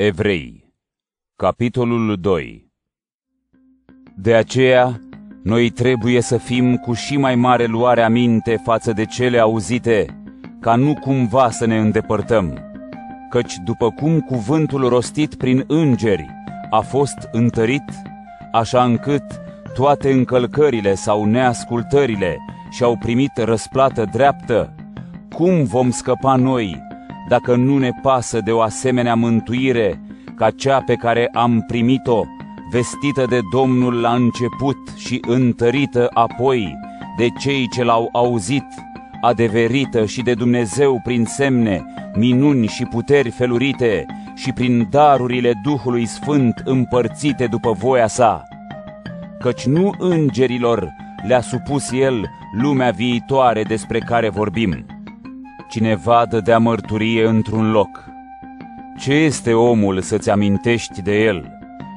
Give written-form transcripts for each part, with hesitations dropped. Evrei, capitolul 2. De aceea, noi trebuie să fim cu și mai mare luare aminte față de cele auzite, ca nu cumva să ne îndepărtăm, căci după cum cuvântul rostit prin îngeri a fost întărit, așa încât toate încălcările sau neascultările și-au primit răsplată dreaptă, cum vom scăpa noi dacă nu ne pasă de o asemenea mântuire ca cea pe care am primit-o, vestită de Domnul la început și întărită apoi de cei ce l-au auzit, adeverită și de Dumnezeu prin semne, minuni și puteri felurite și prin darurile Duhului Sfânt împărțite după voia sa. Căci nu îngerilor le-a supus el lumea viitoare despre care vorbim. Cineva dădea mărturie într-un loc: ce este omul să-ți amintești de el?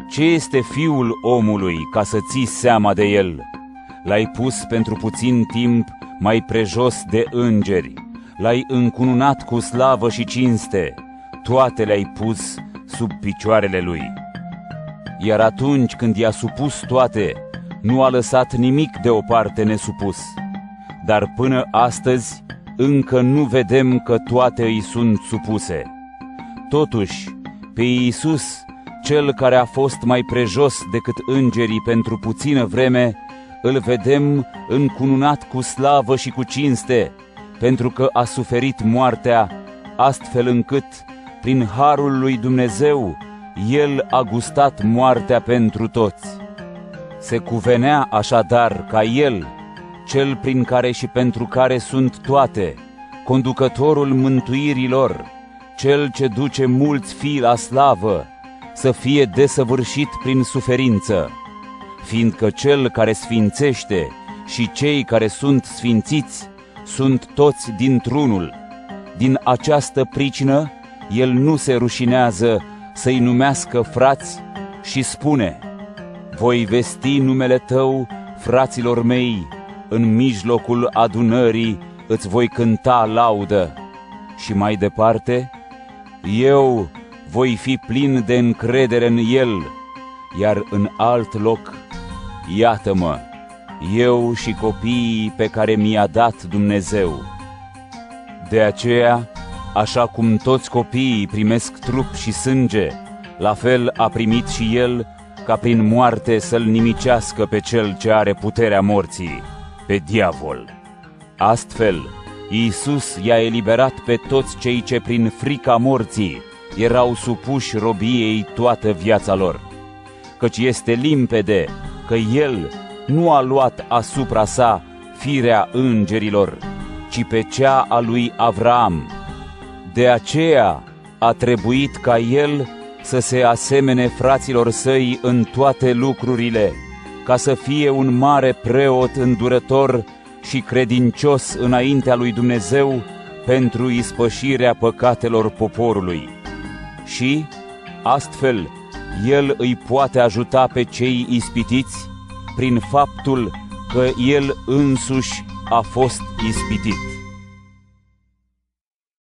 Ce este fiul omului ca să ții seama de el? L-ai pus pentru puțin timp mai prejos de îngeri, l-ai încununat cu slavă și cinste, toate le-ai pus sub picioarele lui. Iar atunci când i-a supus toate, nu a lăsat nimic deoparte nesupus. Dar până astăzi încă nu vedem că toate îi sunt supuse. Totuși, pe Iisus, cel care a fost mai prejos decât îngerii pentru puțină vreme, îl vedem încununat cu slavă și cu cinste, pentru că a suferit moartea, astfel încât, prin harul lui Dumnezeu, el a gustat moartea pentru toți. Se cuvenea așadar ca el, cel prin care și pentru care sunt toate, conducătorul mântuirilor, cel ce duce mulți fii la slavă, să fie desăvârșit prin suferință, fiindcă cel care sfințește și cei care sunt sfințiți sunt toți dintr-unul. Din această pricină, el nu se rușinează să-i numească frați și spune: voi vesti numele tău fraților mei, în mijlocul adunării îți voi cânta laudă. Și mai departe: eu voi fi plin de încredere în el. Iar în alt loc: iată-mă, eu și copiii pe care mi-a dat Dumnezeu. De aceea, așa cum toți copiii primesc trup și sânge, la fel a primit și el, ca prin moarte să-l nimicească pe cel ce are puterea morții, pe diavol. Astfel, Iisus i-a eliberat pe toți cei ce prin frica morții erau supuși robiei toată viața lor, căci este limpede că el nu a luat asupra sa firea îngerilor, ci pe cea a lui Avraam. De aceea a trebuit ca el să se asemene fraților săi în toate lucrurile, ca să fie un mare preot îndurător și credincios înaintea lui Dumnezeu pentru ispășirea păcatelor poporului. Și, astfel, el îi poate ajuta pe cei ispitiți prin faptul că el însuși a fost ispitit.